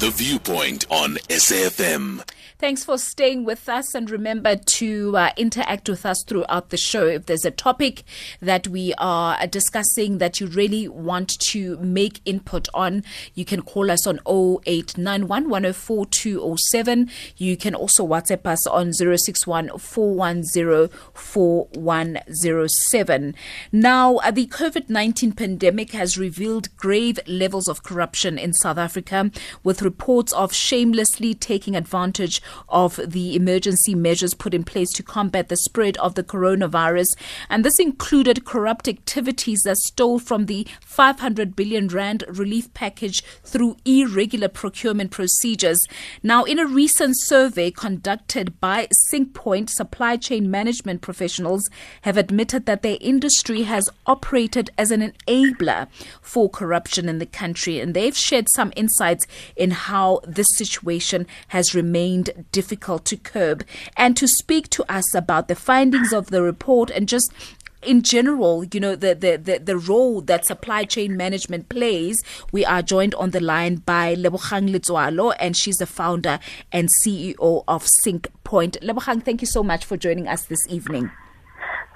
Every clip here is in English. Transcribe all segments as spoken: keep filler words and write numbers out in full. The Viewpoint on S A F M. Thanks for staying with us, and remember to uh, interact with us throughout the show. If there's a topic that we are discussing that you really want to make input on, you can call us on oh eight nine one, one oh four, two oh seven. You can also WhatsApp us on zero six one, four one zero, four one zero seven. Now, uh, the COVID nineteen pandemic has revealed grave levels of corruption in South Africa, with reports of shamelessly taking advantage of the emergency measures put in place to combat the spread of the coronavirus. And this included corrupt activities that stole from the five hundred billion rand relief package through irregular procurement procedures. Now, in a recent survey conducted by SyncPoint, supply chain management professionals have admitted that their industry has operated as an enabler for corruption in the country, and they've shared some insights in how this situation has remained difficult to curb. And to speak to us about the findings of the report and just in general, you know, the, the, the, the role that supply chain management plays, we are joined on the line by Lebogang Letsoalo, and she's the founder and C E O of SyncPoint. Lebogang, thank you so much for joining us this evening.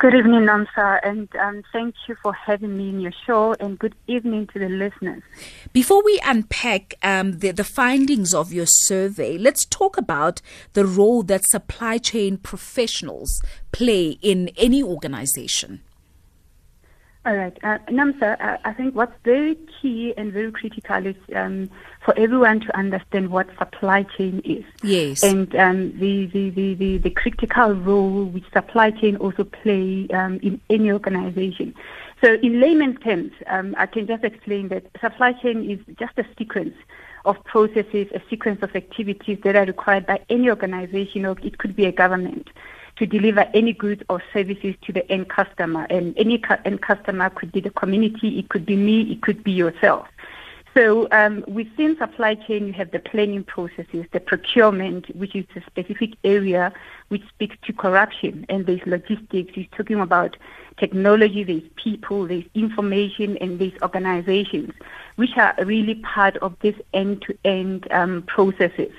Good evening, Nomsa, and um, thank you for having me in your show, and good evening to the listeners. Before we unpack um, the, the findings of your survey, let's talk about the role that supply chain professionals play in any organization. All right. Uh, Nomsa, I, I think what's very key and very critical is um, for everyone to understand what supply chain is. Yes. And um, the, the, the, the, the critical role which supply chain also play um, in any organization. So in layman's terms, um, I can just explain that supply chain is just a sequence of processes, a sequence of activities that are required by any organization, or it could be a government, to deliver any goods or services to the end customer. And any cu- end customer could be the community, it could be me, it could be yourself. So um, within supply chain, you have the planning processes, the procurement, which is a specific area which speaks to corruption. And there's logistics, you're talking about technology, there's people, there's information, and there's organizations, which are really part of this end-to-end um, processes.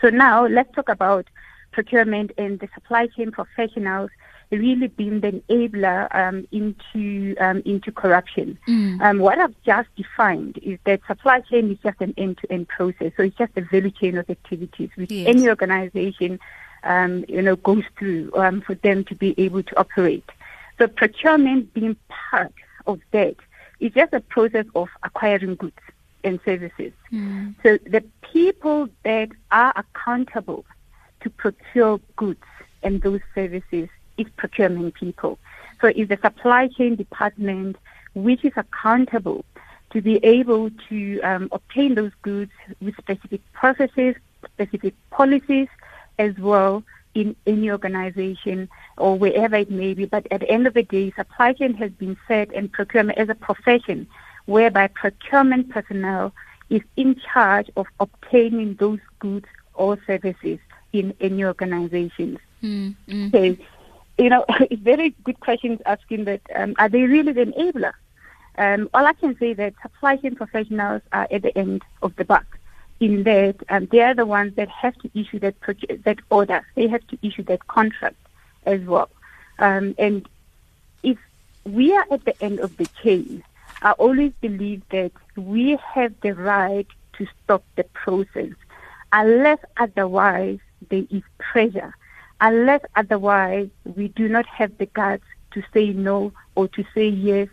So now let's talk about procurement and the supply chain professionals really being the enabler um, into um, into corruption. Mm. Um, what I've just defined is that supply chain is just an end-to-end process, so it's just a value chain of activities which yes. any organization um, you know goes through um, for them to be able to operate. So procurement being part of that is just a process of acquiring goods and services. Mm. So the people that are accountable to procure goods and those services is procurement people. So it's the supply chain department which is accountable to be able to um, obtain those goods with specific processes, specific policies as well in any organization or wherever it may be. But at the end of the day, supply chain has been set and procurement as a profession whereby procurement personnel is in charge of obtaining those goods or services in any organizations. Mm, mm. Okay. You know, it's very good questions asking that, um, are they really the enabler? Um, all I can say that supply chain professionals are at the end of the buck in that um, they are the ones that have to issue that proc- that order. They have to issue that contract as well. Um, and if we are at the end of the chain, I always believe that we have the right to stop the process unless otherwise there is pressure, unless otherwise we do not have the guts to say no or to say yes,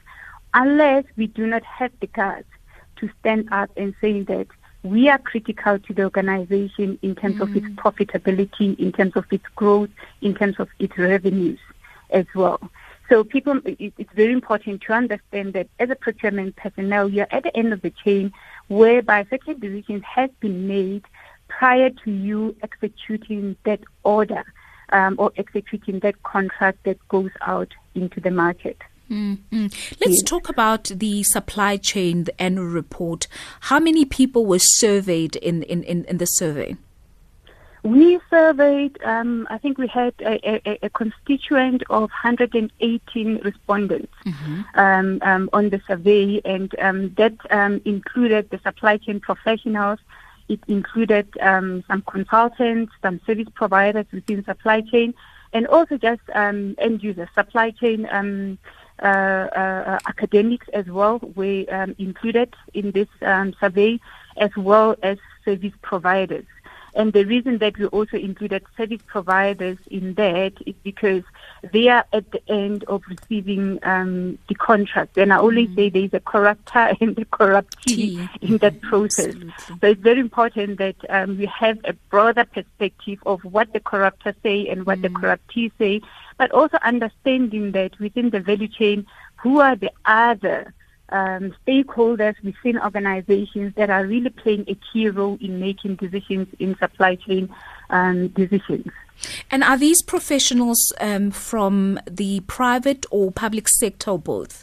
unless we do not have the guts to stand up and say that we are critical to the organization in terms mm. of its profitability, in terms of its growth, in terms of its revenues as well. So people, it's very important to understand that as a procurement personnel, you're at the end of the chain whereby certain decisions have been made prior to you executing that order um, or executing that contract that goes out into the market. Mm-hmm. Let's yes. talk about the supply chain, the annual report. How many people were surveyed in, in, in, in the survey? We surveyed, um, I think we had a, a, a constituent of one hundred eighteen respondents mm-hmm. um, um, on the survey, and um, that um, included the supply chain professionals, It included um, some consultants, some service providers within supply chain, and also just um, end users, supply chain um, uh, uh, academics as well were um, included in this um, survey, as well as service providers. And the reason that we also included service providers in that is because they are at the end of receiving um, the contract. And I always mm. say there is a corrupter and a corruptee in that process. Absolutely. So it's very important that um, we have a broader perspective of what the corruptors say and what mm. the corruptees say, but also understanding that within the value chain, who are the other Um, stakeholders within organizations that are really playing a key role in making decisions in supply chain um, decisions. And are these professionals um, from the private or public sector or both?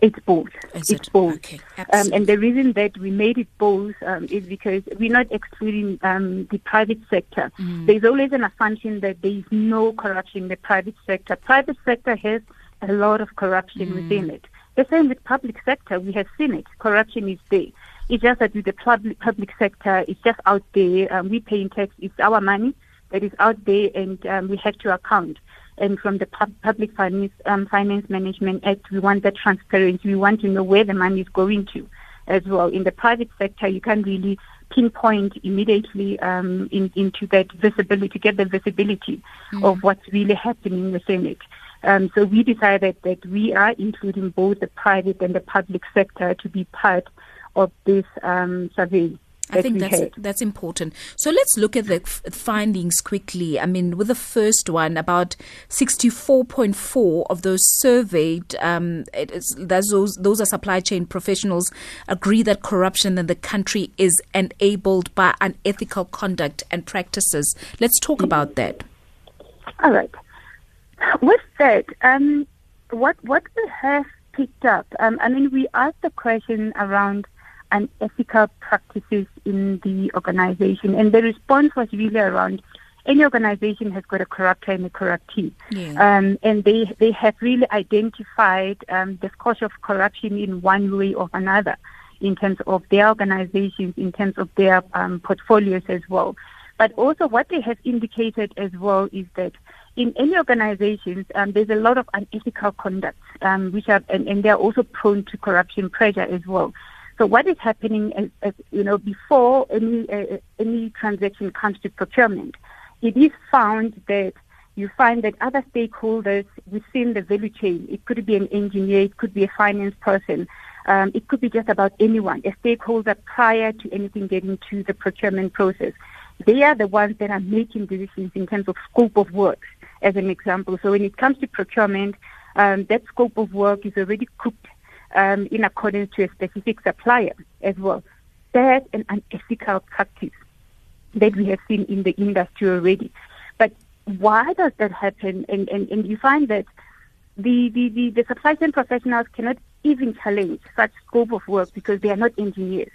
It's both. Is it's it? both. Okay. Um, and the reason that we made it both um, is because we're not excluding um, the private sector. Mm. There's always an assumption that there is no corruption in the private sector. Private sector has a lot of corruption mm. within it. The same with public sector. We have seen it. Corruption is there. It's just that with the public public sector, it's just out there. Um, we paying tax. It's our money that is out there, and um, we have to account. And from the pub- Public Finance um, Finance Management Act, we want that transparency. We want to know where the money is going to as well. In the private sector, you can't really pinpoint immediately um, in, into that visibility, to get the visibility mm. of what's really happening within it. Um, so we decided that we are including both the private and the public sector to be part of this um, survey. I think that's that's important. So let's look at the f- findings quickly. I mean, with the first one, about sixty-four point four of those surveyed, um, it is, that's those those are supply chain professionals, agree that corruption in the country is enabled by unethical conduct and practices. Let's talk about that. All right. With that, um, what what we have picked up, um, I mean, we asked the question around unethical practices in the organization, and the response was really around any organization has got a corruptor and a corruptee, yeah. um, and they, they have really identified um, the scourge of corruption in one way or another in terms of their organizations, in terms of their um, portfolios as well. But also what they have indicated as well is that in any organizations, um, there's a lot of unethical conduct, um, which are, and, and they are also prone to corruption pressure as well. So what is happening is, is you know, before any uh, any transaction comes to procurement, it is found that you find that other stakeholders within the value chain, it could be an engineer, it could be a finance person, um, it could be just about anyone, a stakeholder prior to anything getting to the procurement process. They are the ones that are making decisions in terms of scope of work, as an example. So when it comes to procurement, um, that scope of work is already cooked um, in accordance to a specific supplier as well. That's an unethical practice that we have seen in the industry already. But why does that happen? And, and, and you find that the, the, the, the supply chain professionals cannot even challenge such scope of work because they are not engineers.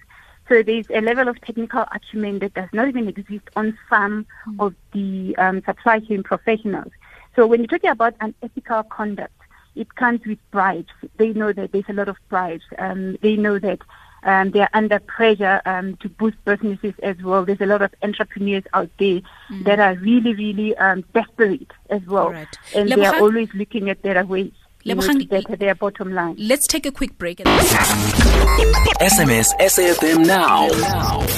So there's a level of technical acumen that does not even exist on some mm. of the um, supply chain professionals. So when you're talking about unethical conduct, it comes with bribes. They know that there's a lot of bribes. Um, they know that um, they are under pressure um, to boost businesses as well. There's a lot of entrepreneurs out there mm. that are really, really um, desperate as well. Right. And Lebogang, they are always looking at their ways. Lebogang, better their bottom line. Let's take a quick break. S M S S A F M now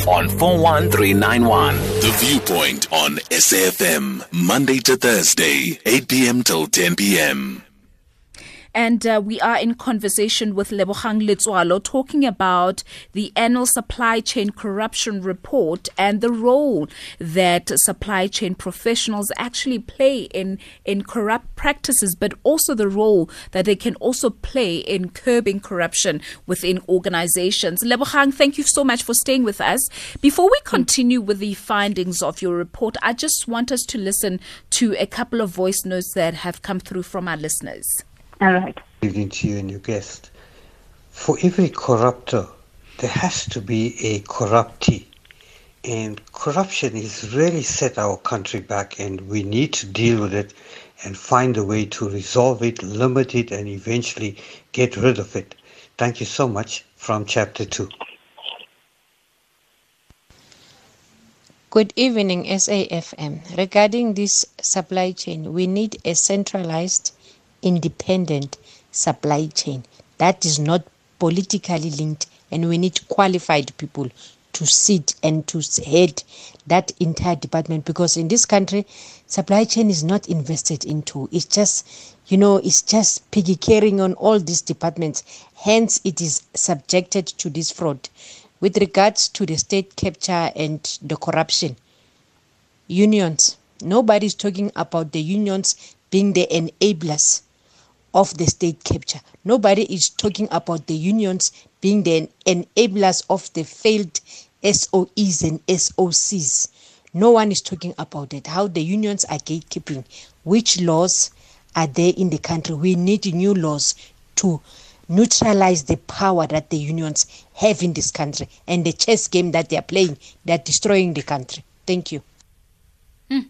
on four one three nine one. The Viewpoint on S A F M, Monday to Thursday, eight p.m. till ten p.m. And uh, we are in conversation with Lebogang Letsoalo talking about the annual supply chain corruption report and the role that supply chain professionals actually play in, in corrupt practices, but also the role that they can also play in curbing corruption within organizations. Lebogang, thank you so much for staying with us. Before we continue with the findings of your report, I just want us to listen to a couple of voice notes that have come through from our listeners. All right. Good evening to you and your guest. For every corruptor, there has to be a corruptee. And corruption has really set our country back, and we need to deal with it and find a way to resolve it, limit it, and eventually get rid of it. Thank you so much. From Chapter two. Good evening, S A F M. Regarding this supply chain, we need a centralized, independent supply chain that is not politically linked, and we need qualified people to sit and to head that entire department, because in this country, supply chain is not invested into. It's just, you know, it's just piggy carrying on all these departments. Hence, it is subjected to this fraud. With regards to the state capture and the corruption, unions, nobody's talking about the unions being the enablers of the state capture. Nobody is talking about the unions being the enablers of the failed S O Es and S O Cs. No one is talking about it, how the unions are gatekeeping. Which laws are there in the country? We need new laws to neutralize the power that the unions have in this country and the chess game that they are playing that destroying the country. Thank you. Mm.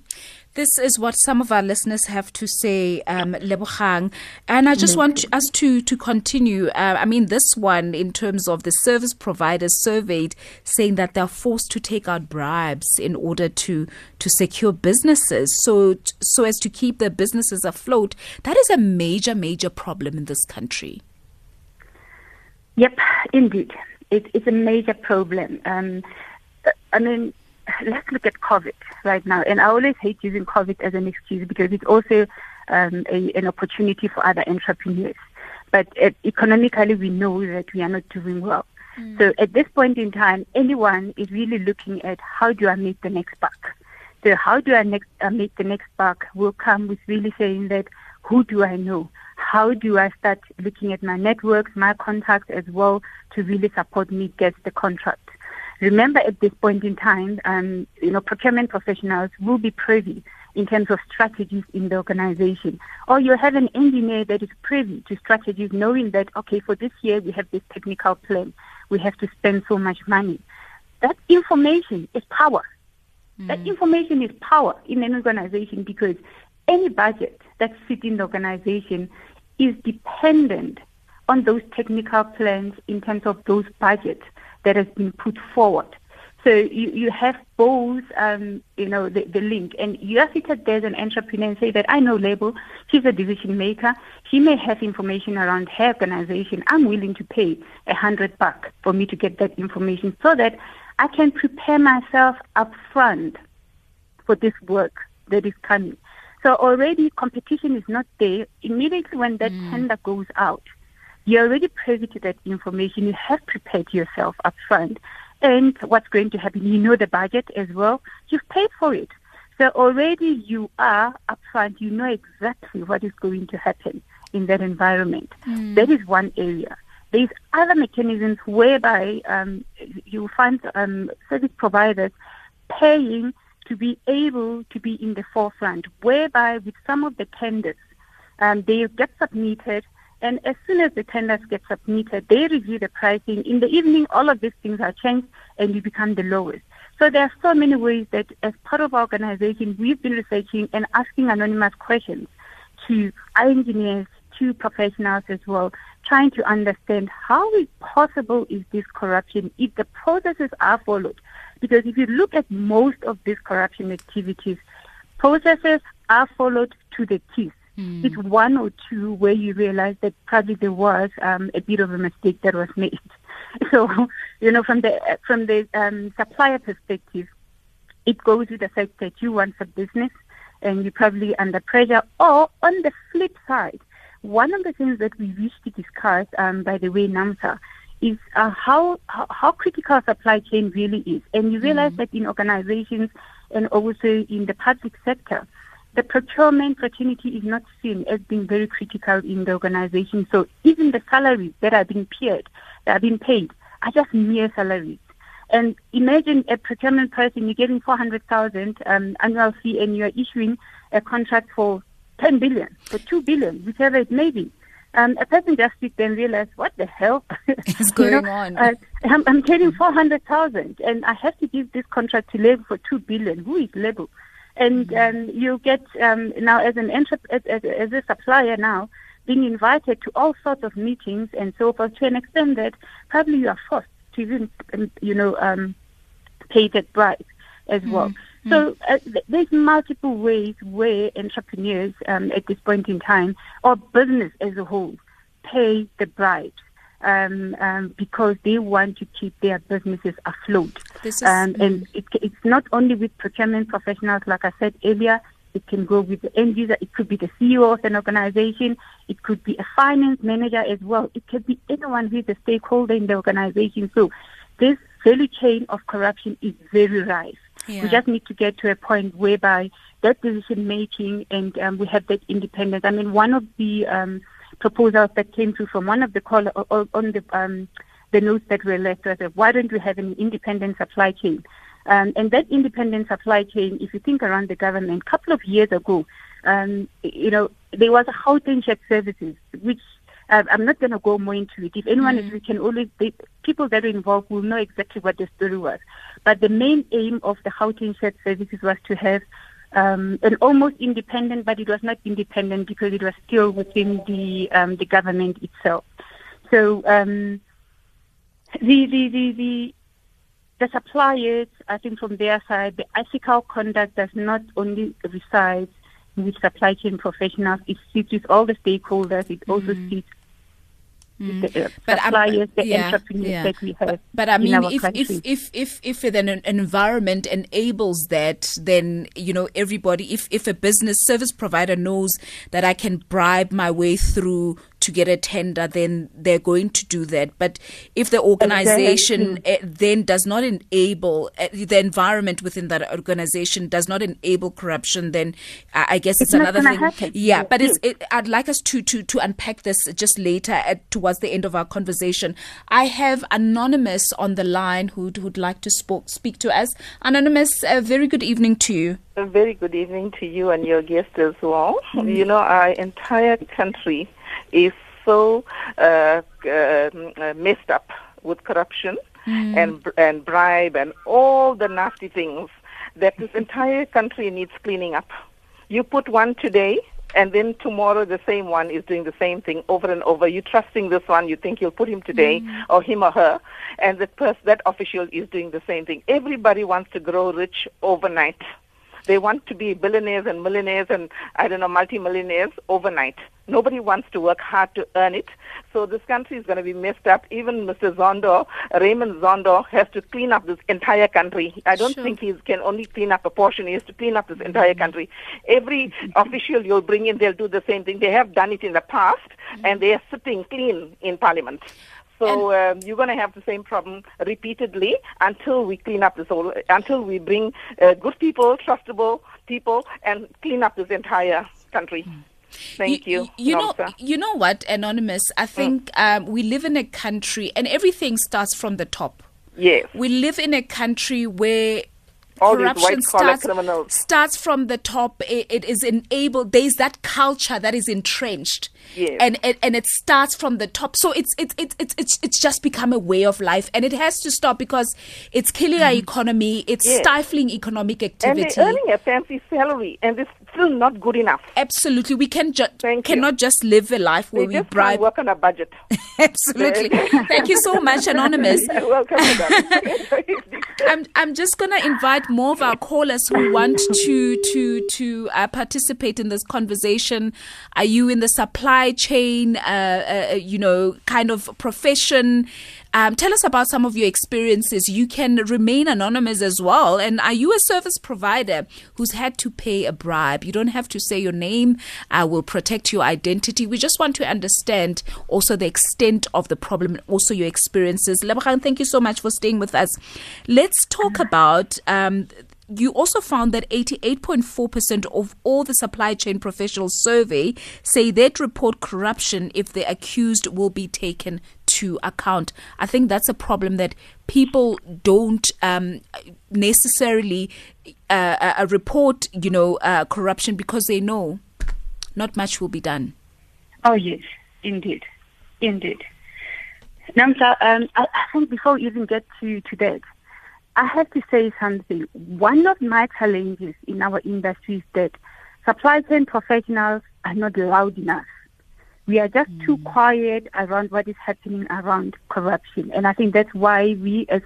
This is what some of our listeners have to say, um, Lebogang. And I just want us to, to continue. Uh, I mean, this one in terms of the service providers surveyed saying that they're forced to take out bribes in order to, to secure businesses so, so as to keep their businesses afloat. That is a major, major problem in this country. Yep, indeed. It, it's a major problem. Um, I mean, let's look at COVID right now. And I always hate using COVID as an excuse because it's also um, a, an opportunity for other entrepreneurs. But uh, economically, we know that we are not doing well. Mm. So at this point in time, anyone is really looking at how do I make the next buck? So how do I next uh, make the next buck will come with really saying that, who do I know? How do I start looking at my networks, my contacts as well to really support me get the contract? Remember, at this point in time, um, you know, procurement professionals will be privy in terms of strategies in the organization. Or you have an engineer that is privy to strategies, knowing that, okay, for this year we have this technical plan. We have to spend so much money. That information is power. Mm. That information is power in an organization, because any budget that sits in the organization is dependent on those technical plans in terms of those budgets that has been put forward. So you, you have both, um, you know, the, the link. And you are seated there as an entrepreneur and say that, I know Lebo, she's a decision maker. She may have information around her organization. I'm willing to pay a hundred bucks for me to get that information so that I can prepare myself up front for this work that is coming. So already competition is not there. Immediately when that mm. tender goes out, you're already privy to that information. You have prepared yourself up front. And what's going to happen, you know the budget as well. You've paid for it. So already you are up front. You know exactly what is going to happen in that environment. Mm. That is one area. There's other mechanisms whereby um, you find um, service providers paying to be able to be in the forefront, whereby with some of the tenders, um, they get submitted, and as soon as the tenders get submitted, they review the pricing. In the evening, all of these things are changed, and you become the lowest. So there are so many ways that as part of our organization, we've been researching and asking anonymous questions to our engineers, to professionals as well, trying to understand how possible is this corruption if the processes are followed. Because if you look at most of these corruption activities, processes are followed to the teeth. Mm. It's one or two where you realize that probably there was um, a bit of a mistake that was made. So, you know, from the from the um, supplier perspective, it goes with the fact that you want for business and you're probably under pressure. Or on the flip side, one of the things that we wish to discuss, um, by the way, Nomsa, is uh, how how critical supply chain really is. And you realize mm. that in organizations and also in the public sector, the procurement fraternity is not seen as being very critical in the organization. So even the salaries that are being paid, that are being paid, are just mere salaries. And imagine a procurement person, you're getting four hundred thousand um, annual fee, and you're issuing a contract for ten billion, for two billion, whichever it may be. Um, a person just sit there and realize, what the hell is going you know, on? Uh, I'm, I'm getting four hundred thousand and I have to give this contract to Lebo for two billion. Who is Lebo? And mm-hmm. um, you get um, now as an entre- as, as, as a supplier now being invited to all sorts of meetings and so forth, to an extent that probably you are forced to even, you know, um, pay that bribe. as mm-hmm. well. So uh, th- there's multiple ways where entrepreneurs um, at this point in time, or business as a whole, pay the bribes um, um, because they want to keep their businesses afloat. This is, um, mm. And it, it's not only with procurement professionals, like I said earlier. It can go with the end user. It could be the C E O of an organization. It could be a finance manager as well. It could be anyone who is a stakeholder in the organization. So this value chain of corruption is very rife. Yeah. We just need to get to a point whereby that decision-making and um, we have that independence. I mean, one of the um, proposals that came through from one of the call on the, um, the notes that were left was, that why don't we have an independent supply chain? Um, and that independent supply chain, if you think around the government, a couple of years ago, um, you know, there was a Gauteng Shared Services, which uh, I'm not going to go more into it. If anyone mm-hmm. is, we can always, they, people that are involved will know exactly what the story was. But the main aim of the Gauteng Shared Services was to have um, an almost independent, but it was not independent because it was still within the um, the government itself. So um, the the the, the The suppliers, I think from their side, the ethical conduct does not only reside with supply chain professionals. It sits with all the stakeholders. It mm. also sits mm. with the uh, but suppliers, I'm, uh, yeah, the entrepreneurs yeah. that we have. But, but I mean, in our if, if if if if an environment enables that, then, you know, everybody, if, if a business service provider knows that I can bribe my way through to get a tender, then they're going to do that. But if the organization exactly. then does not enable, the environment within that organization does not enable corruption, then I guess it's, it's another thing. Happen. Yeah, but it's, it, I'd like us to, to, to unpack this just later at, towards the end of our conversation. I have Anonymous on the line who'd, who'd like to sp- speak to us. Anonymous, a very good evening to you. A very good evening to you and your guests as well. Mm. You know, our entire country is so uh, uh, messed up with corruption mm. and and bribe and all the nasty things that this entire country needs cleaning up. You put one today, and then tomorrow the same one is doing the same thing over and over. You're trusting this one. You think you'll put him today mm. or him or her, and that person, that official is doing the same thing. Everybody wants to grow rich overnight. They want to be billionaires and millionaires and, I don't know, multimillionaires overnight. Nobody wants to work hard to earn it. So this country is going to be messed up. Even Mister Zondo, Raymond Zondo, has to clean up this entire country. I don't sure. think he can only clean up a portion. He has to clean up this entire country. Every official you'll bring in, they'll do the same thing. They have done it in the past, mm-hmm. and they are sitting clean in Parliament. So um, you're going to have the same problem repeatedly until we clean up this whole, until we bring uh, good people, trustable people, and clean up this entire country. Mm. Thank you. You, you know, you know what, Anonymous? I think mm. um, we live in a country, and everything starts from the top. Yes. We live in a country where all corruption starts, starts from the top. It, it is enabled. There is that culture that is entrenched, yes. and, and and it starts from the top. So it's it's it's it's it's just become a way of life, and it has to stop because it's killing mm. our economy. It's yes. stifling economic activity. And they're earning a fancy salary, and it's still not good enough. Absolutely, we can ju- cannot you. just live a life where they we just bribe. Work on a budget. Absolutely. Thank you so much, Anonymous. You're welcome. I'm I'm just gonna invite more of our callers who want to to to uh, participate in this conversation. Are you in the supply chain, uh, uh, you know, kind of profession? Um, tell us about some of your experiences. You can remain anonymous as well. And are you a service provider who's had to pay a bribe? You don't have to say your name. I will protect your identity. We just want to understand also the extent of the problem and also your experiences. Lebogang, thank you so much for staying with us. Let's talk about... Um, you also found that eighty-eight point four percent of all the supply chain professionals survey say they'd report corruption if the accused will be taken to account. I think that's a problem that people don't um, necessarily uh, uh, report, you know, uh, corruption because they know not much will be done. Oh, yes, indeed. Indeed. Nomsa, um, I, I think before we even get to, to that, I have to say something. One of my challenges in our industry is that supply chain professionals are not loud enough. We are just mm. too quiet around what is happening around corruption. And I think that's why we as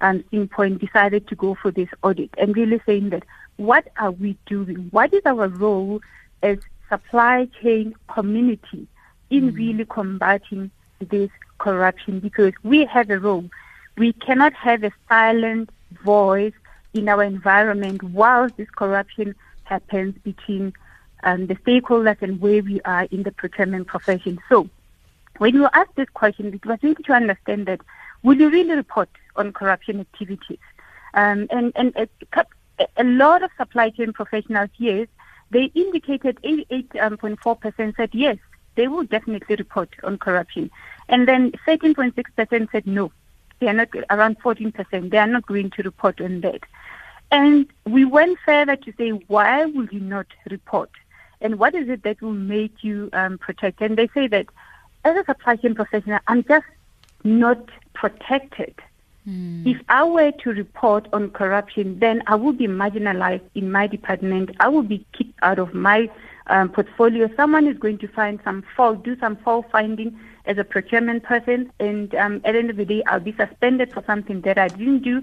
um, SyncPoint decided to go for this audit, and really saying that what are we doing? What is our role as supply chain community in mm. really combating this corruption? Because we have a role. We cannot have a silent voice in our environment while this corruption happens between um, the stakeholders and where we are in the procurement profession. So when you ask this question, it was really to understand that, will you really report on corruption activities? Um, and and a, a lot of supply chain professionals, yes, they indicated eighty-eight point four percent said yes, they will definitely report on corruption. And then thirteen point six percent said no. They are not, around fourteen percent, they are not going to report on that. And we went further to say, why will you not report? And what is it that will make you um, protect? And they say that, as a supply chain professional, I'm just not protected. Mm. If I were to report on corruption, then I would be marginalized in my department. I would be kicked out of my um, portfolio. Someone is going to find some fault, do some fault finding as a procurement person, and um, at the end of the day, I'll be suspended for something that I didn't do.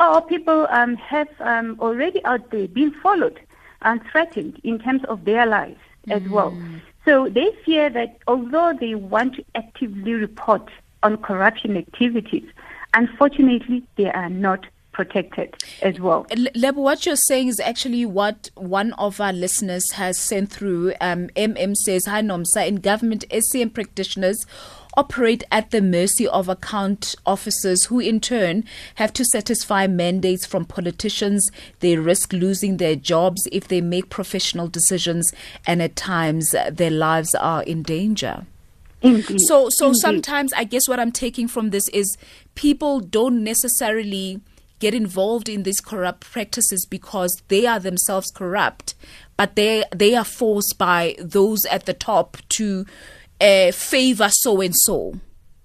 Or people um, have um, already out there been followed and threatened in terms of their lives mm. as well. So they fear that although they want to actively report on corruption activities, unfortunately, they are not protected as well. Lebo, what you're saying is actually what one of our listeners has sent through. Um, M M says, hi Nomsa, in government, S C M practitioners operate at the mercy of account officers who in turn have to satisfy mandates from politicians. They risk losing their jobs if they make professional decisions, and at times their lives are in danger. Indeed. So, so Indeed. sometimes I guess what I'm taking from this is people don't necessarily get involved in these corrupt practices because they are themselves corrupt, but they they are forced by those at the top to Uh, favor so-and-so.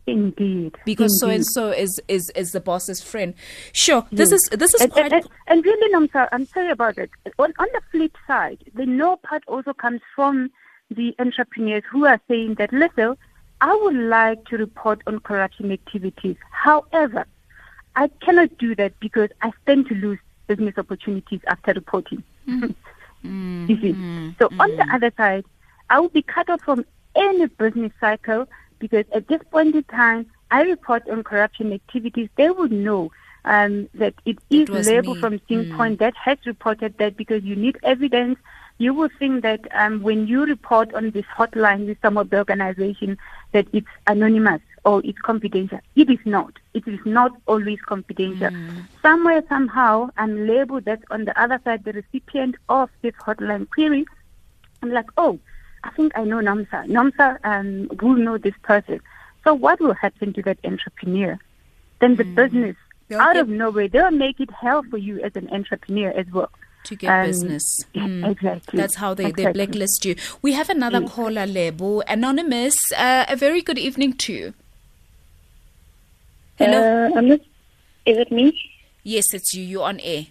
Indeed. Because Indeed. so-and-so is, is, is the boss's friend. Sure. Yes. This is this is and, quite... And, and really, I'm sorry, I'm sorry about it. On, on the flip side, the no part also comes from the entrepreneurs who are saying that, listen, I would like to report on corruption activities. However, I cannot do that because I stand to lose business opportunities after reporting. Mm-hmm. You see? Mm-hmm. So on mm-hmm. the other side, I will be cut off from any business cycle, because at this point in time, I report on corruption activities. They would know um, that it is Lebo from SyncPoint mm. that has reported that, because you need evidence. You will think that um, when you report on this hotline with some of the organization that it's anonymous or it's confidential. It is not. It is not always confidential. Mm. Somewhere, somehow, I'm labeled that's on the other side, the recipient of this hotline query. I'm like, oh, I think I know Nomsa. Nomsa um, will know this person. So what will happen to that entrepreneur? Then the mm. business, they'll out get, of nowhere, they'll make it hell for you as an entrepreneur as well. To get um, business. Mm. Exactly. That's how they, exactly. they blacklist you. We have another yes. caller, Lebo. Anonymous, uh, a very good evening to you. Hello? Uh, is it me? Yes, it's you. You're on air.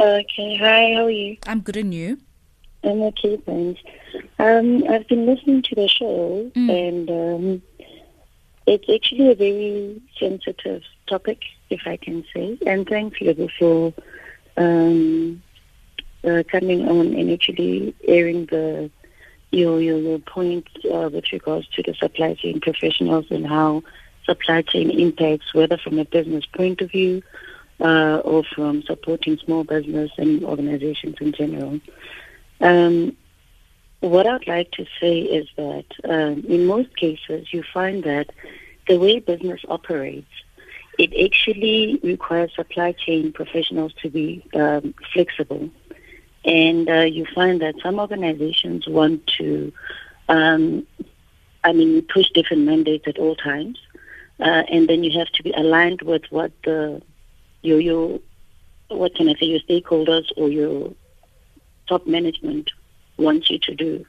Okay. Hi, how are you? I'm good, and you? I'm okay, thanks. Um, I've been listening to the show, mm. and um, it's actually a very sensitive topic, if I can say. And thanks, Lebo, for um, uh, coming on and actually airing the your your, your point uh, with regards to the supply chain professionals and how supply chain impacts, whether from a business point of view uh, or from supporting small business and organizations in general. Um, what I'd like to say is that um, in most cases, you find that the way business operates, it actually requires supply chain professionals to be um, flexible. And uh, you find that some organizations want to, um, I mean, push different mandates at all times. Uh, and then you have to be aligned with what the, your, your, what can I say, your stakeholders or your top management wants you to do.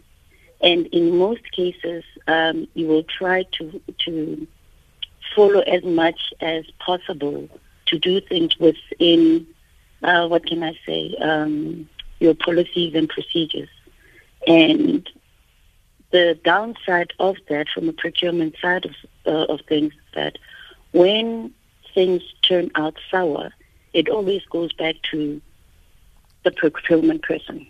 And in most cases, um, you will try to to follow as much as possible to do things within, uh, what can I say, um, your policies and procedures. And the downside of that from a procurement side of, uh, of things is that when things turn out sour, it always goes back to the procurement person,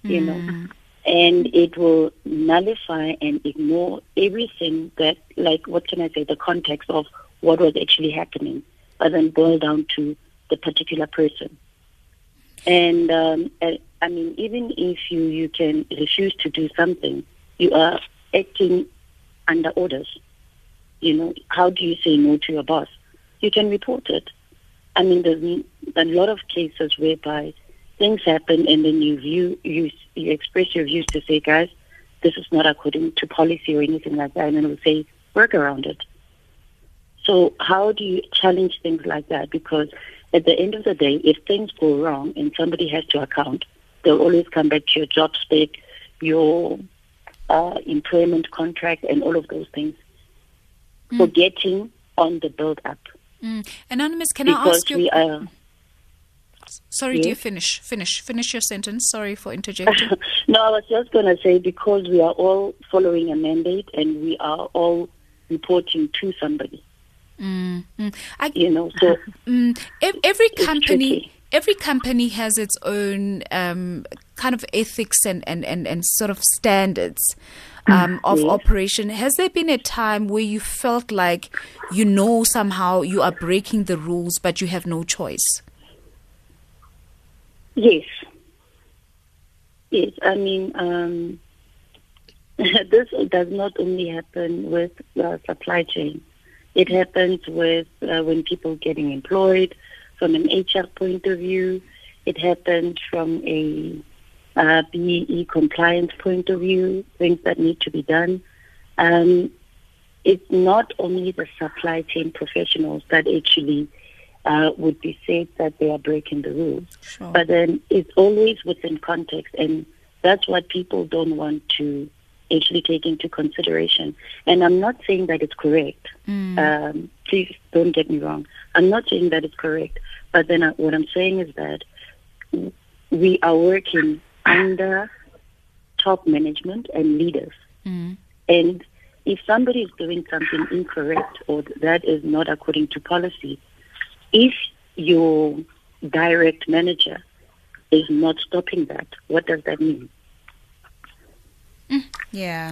you mm. know, and it will nullify and ignore everything that, like, what can I say, the context of what was actually happening, but then boil down to the particular person. And, um, I mean, even if you, you can refuse to do something, you are acting under orders. You know, how do you say no to your boss? You can report it. I mean, there's a lot of cases whereby things happen and then you view, you, you express your views to say, guys, this is not according to policy or anything like that, and then we'll say, work around it. So how do you challenge things like that? Because at the end of the day, if things go wrong and somebody has to account, they'll always come back to your job spec, your uh, employment contract, and all of those things. Mm. Forgetting on the build-up. Mm. Anonymous, can because I ask you? We are, Sorry, yes? do you finish? Finish. Finish your sentence. Sorry for interjecting. No, I was just going to say, because we are all following a mandate and we are all reporting to somebody. Mm. Mm. I, you know, so mm. every company, every company has its own um, kind of ethics and, and, and, and sort of standards. Um, of yes. operation. Has there been a time where you felt like, you know, somehow you are breaking the rules, but you have no choice? Yes. Yes, I mean, um, this does not only happen with uh, supply chain. It happens with uh, when people getting employed from an H R point of view. It happens from a Uh, B E E compliance point of view, things that need to be done. Um, it's not only the supply chain professionals that actually uh, would be said that they are breaking the rules, sure. but then it's always within context, and that's what people don't want to actually take into consideration. And I'm not saying that it's correct. Mm. Um, please don't get me wrong. I'm not saying that it's correct, but then I, what I'm saying is that we are working under top management and leaders. Mm. And if somebody is doing something incorrect or that is not according to policy, if your direct manager is not stopping that, what does that mean? Mm. Yeah.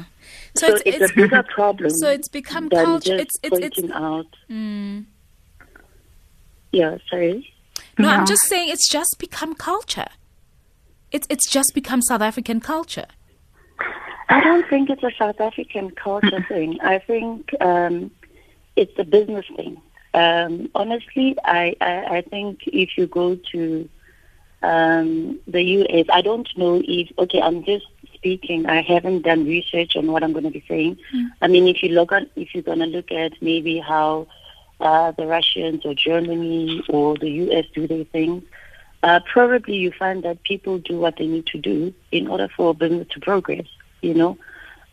So, so it's, it's, it's a bigger problem. So it's become culture. It's, it's, pointing it's, out. Mm. Yeah, sorry. No, I'm just saying it's just become culture. It's it's just become South African culture. I don't think it's a South African culture thing. I think um, it's a business thing. Um, honestly, I, I, I think if you go to um, the U S, I don't know if, okay, I'm just speaking. I haven't done research on what I'm going to be saying. Mm. I mean, if you look on, if you're going to look at maybe how uh, the Russians or Germany or the U S do their things, Uh, probably you find that people do what they need to do in order for business to progress, you know.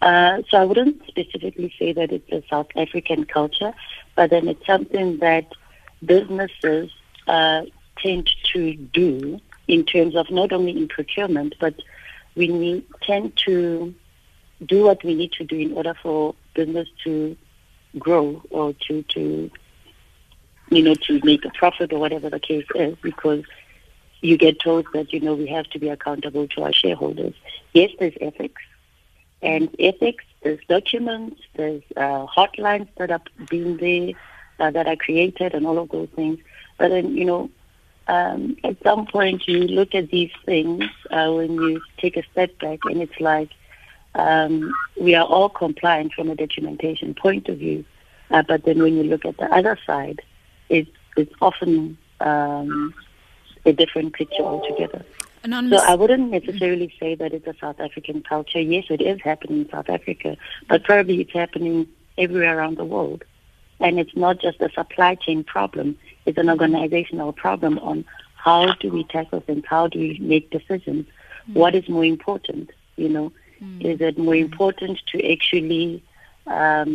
Uh, so I wouldn't specifically say that it's a South African culture, but then it's something that businesses uh, tend to do in terms of not only in procurement, but we need, tend to do what we need to do in order for business to grow or to, to you know, to make a profit or whatever the case is, because you get told that, you know, we have to be accountable to our shareholders. Yes, there's ethics. And ethics, there's documents, there's uh, hotlines that are being there, uh, that are created and all of those things. But then, you know, um, at some point you look at these things uh, when you take a step back, and it's like um, we are all compliant from a documentation point of view. Uh, but then when you look at the other side, it's, it's often... Um, a different picture altogether. Anonymous. So I wouldn't necessarily say that it's a South African culture. Yes, it is happening in South Africa, but probably it's happening everywhere around the world. And it's not just a supply chain problem. It's an organizational problem on how do we tackle things, how do we make decisions, mm. what is more important, you know. Mm. Is it more important to actually um,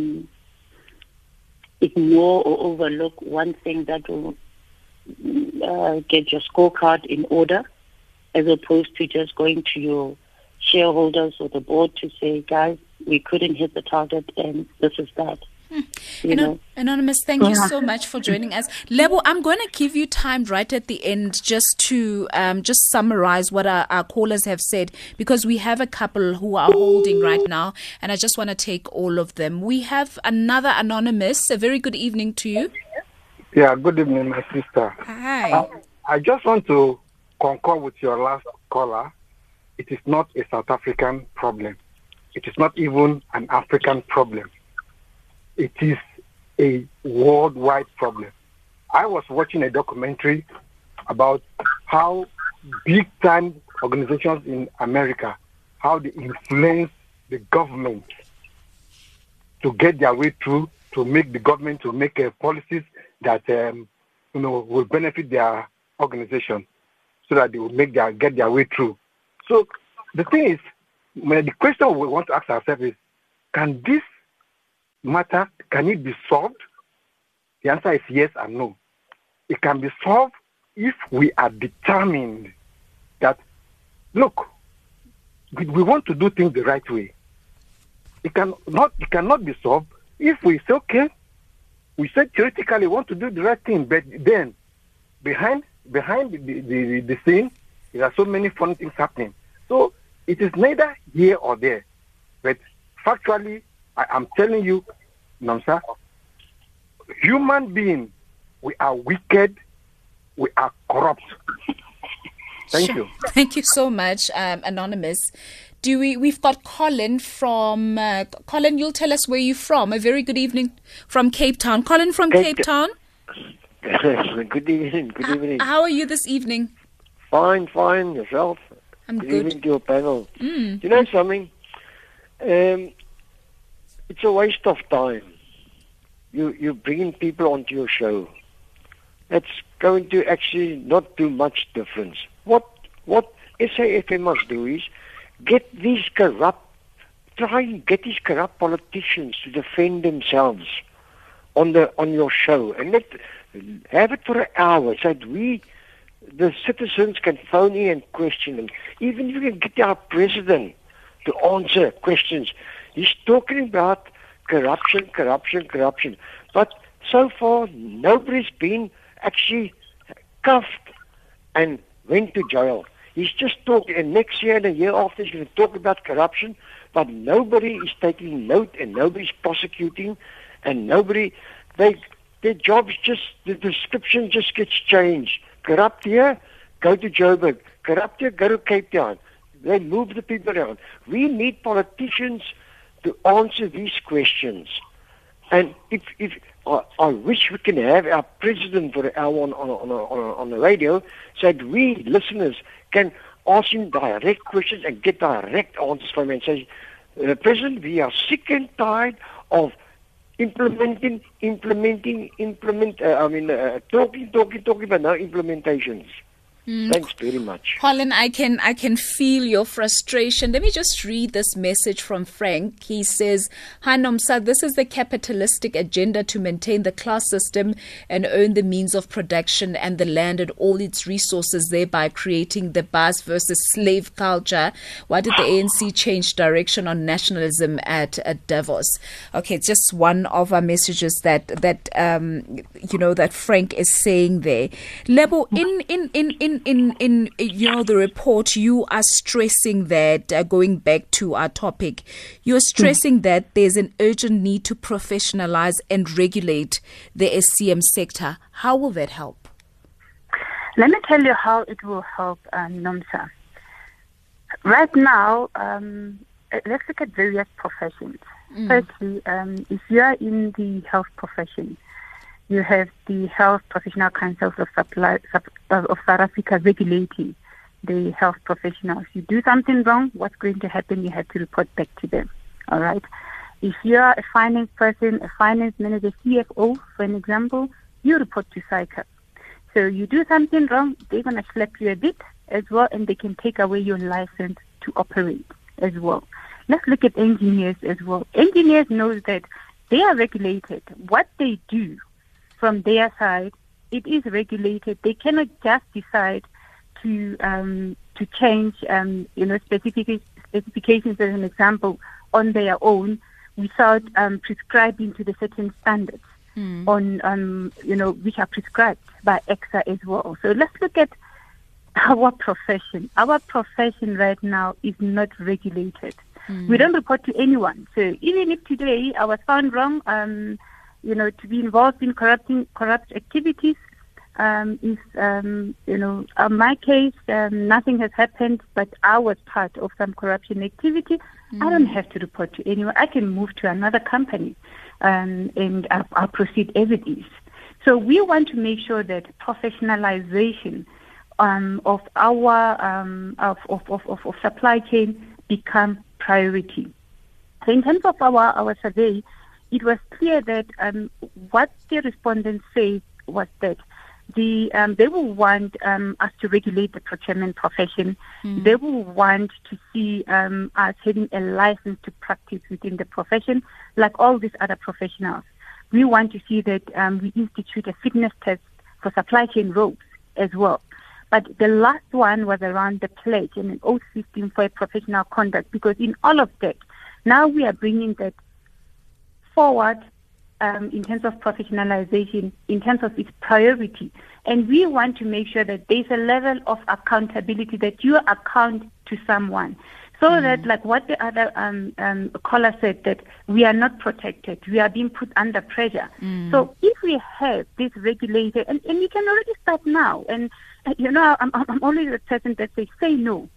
ignore or overlook one thing that will Uh, get your scorecard in order, as opposed to just going to your shareholders or the board to say, guys, we couldn't hit the target and this is that. Hmm. Anon- Anonymous, thank yeah. you so much for joining us. Lebo, I'm going to give you time right at the end just to um, just summarize what our, our callers have said, because we have a couple who are holding right now, and I just want to take all of them. We have another Anonymous. A very good evening to you. Yeah, good evening, my sister. Hi. Uh, I just want to concur with your last caller. It is not a South African problem. It is not even an African problem. It is a worldwide problem. I was watching a documentary about how big-time organizations in America, how they influence the government to get their way through, to make the government to make uh, policies that um, you know will benefit their organization, so that they will make their get their way through. So the thing is, the question we want to ask ourselves is, can this matter, can it be solved? The answer is yes and no. It can be solved if we are determined that, look, we, we want to do things the right way. It cannot, it cannot be solved if we say, okay, we say theoretically we want to do the right thing, but then behind behind the, the, the, the scene, there are so many fun things happening. So it is neither here or there. But factually, I am telling you, Nomsa, human beings, we are wicked, we are corrupt. Thank sure. you. Thank you so much, um, Anonymous. Do we? We've got Colin from uh, Colin. You'll tell us where you're from. A very good evening from Cape Town. Colin from Cape, Cape Town. Good evening. Good evening. How are you this evening? Fine, fine. Yourself? I'm good. Good evening to your panel. Mm. Do you know something? Um, It's a waste of time. You you bringing people onto your show. That's going to actually not do much difference. What what S A F M must do is get these corrupt, try and get these corrupt politicians to defend themselves on the on your show, and let have it for an hour so that we, the citizens, can phone in and question them. Even if we can get our president to answer questions. He's talking about corruption, corruption, corruption. But so far, nobody's been actually cuffed and went to jail. He's just talking, and next year and the year after, he's going to talk about corruption, but nobody is taking note and nobody's prosecuting, and nobody, they, their jobs just, the description just gets changed. Corrupt here, go to Joburg. Corrupt here, go to Cape Town. They move the people around. We need politicians to answer these questions. And if, if I, I wish we can have our president for an hour on, on, on, on, on the radio so that we listeners can ask him direct questions and get direct answers from him. Say, uh, President, we are sick and tired of implementing, implementing, implement, uh, I mean, uh, talking, talking, talking, but no implementations. Thanks very much. Colin, I can I can feel your frustration. Let me just read this message from Frank. He says, "Hi Nomsa, this is the capitalistic agenda to maintain the class system and own the means of production and the land and all its resources, thereby creating the boss versus slave culture. Why did the A N C change direction on nationalism at, at Davos?" Okay, it's just one of our messages that that um, you know that Frank is saying there. Lebo, in in in in In, in you know the report, you are stressing that, uh, going back to our topic, you're stressing mm. that there's an urgent need to professionalize and regulate the S C M sector. How will that help? Let me tell you how it will help, uh, Nomsa. Right now, um, let's look at various professions. Mm. Firstly, um, if you are in the health profession, you have the Health Professional Councils of, Supply, of South Africa regulating the health professionals. You do something wrong, what's going to happen? You have to report back to them, all right? If you're a finance person, a finance manager, C F O, for an example, you report to Saika. So you do something wrong, they're going to slap you a bit as well, and they can take away your license to operate as well. Let's look at engineers as well. Engineers know that they are regulated. What they do, from their side, it is regulated. They cannot just decide to um, to change, um, you know, specific specifications as an example on their own without um, prescribing to the certain standards mm. on, um, you know, which are prescribed by E X A as well. So let's look at our profession. Our profession right now is not regulated. Mm. We don't report to anyone. So even if today I was found wrong, um, you know, to be involved in corrupting corrupt activities, um, is, um, you know, in my case, um, nothing has happened, but I was part of some corruption activity. Mm. I don't have to report to anyone. I can move to another company, um, and I'll, I'll proceed as it is. So we want to make sure that professionalization um, of our um, of, of, of, of supply chain become priority. So in terms of our, our survey, it was clear that um, what the respondents said was that the um, they will want um, us to regulate the procurement profession. Mm. They will want to see um, us having a license to practice within the profession, like all these other professionals. We want to see that um, we institute a fitness test for supply chain roles as well. But the last one was around the pledge and an oath system for professional conduct, because in all of that, now we are bringing that forward um, in terms of professionalization, in terms of its priority. And we want to make sure that there's a level of accountability, that you account to someone. So mm. that, like what the other um, um, caller said, that we are not protected. We are being put under pressure. Mm. So if we have this regulator, and, and you can already start now. And, you know, I'm, I'm always the person that says, say no.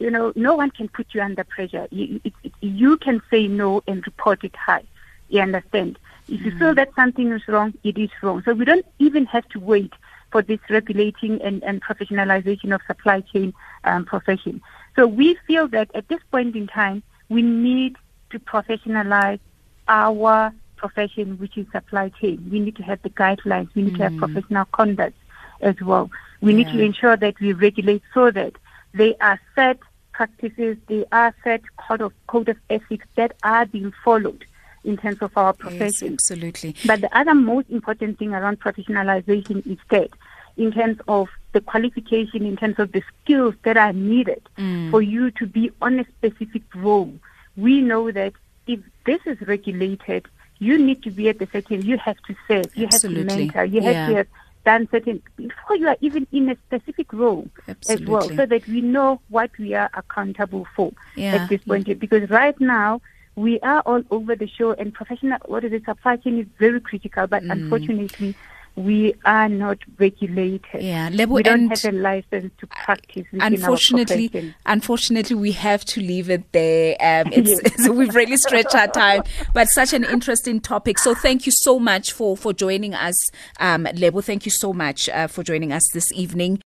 You know, no one can put you under pressure. You, it, it, you can say no and report it high. You understand? If mm. you feel that something is wrong, it is wrong. So we don't even have to wait for this regulating and, and professionalization of supply chain um, profession. So we feel that at this point in time, we need to professionalize our profession, which is supply chain. We need to have the guidelines. We need mm. to have professional conduct as well. We yeah. need to ensure that we regulate so that there are set practices, there are set code of, code of ethics that are being followed in terms of our profession. Yes, absolutely. But the other most important thing around professionalization is that in terms of the qualification, in terms of the skills that are needed mm. for you to be on a specific role. We know that if this is regulated, you need to be at the second, you have to serve, you absolutely. Have to mentor, you yeah. have to have done certain, before you are even in a specific role absolutely. As well, so that we know what we are accountable for yeah. at this point. Yeah. Because right now, we are all over the show, and professional, what is it, supply chain is very critical, but mm. unfortunately, we are not regulated. Yeah, Lebo, we don't have a license to practice. Unfortunately, our unfortunately, we have to leave it there. Um, it's, yes. So we've really stretched our time, but such an interesting topic. So thank you so much for, for joining us, um, Lebo. Thank you so much uh, for joining us this evening.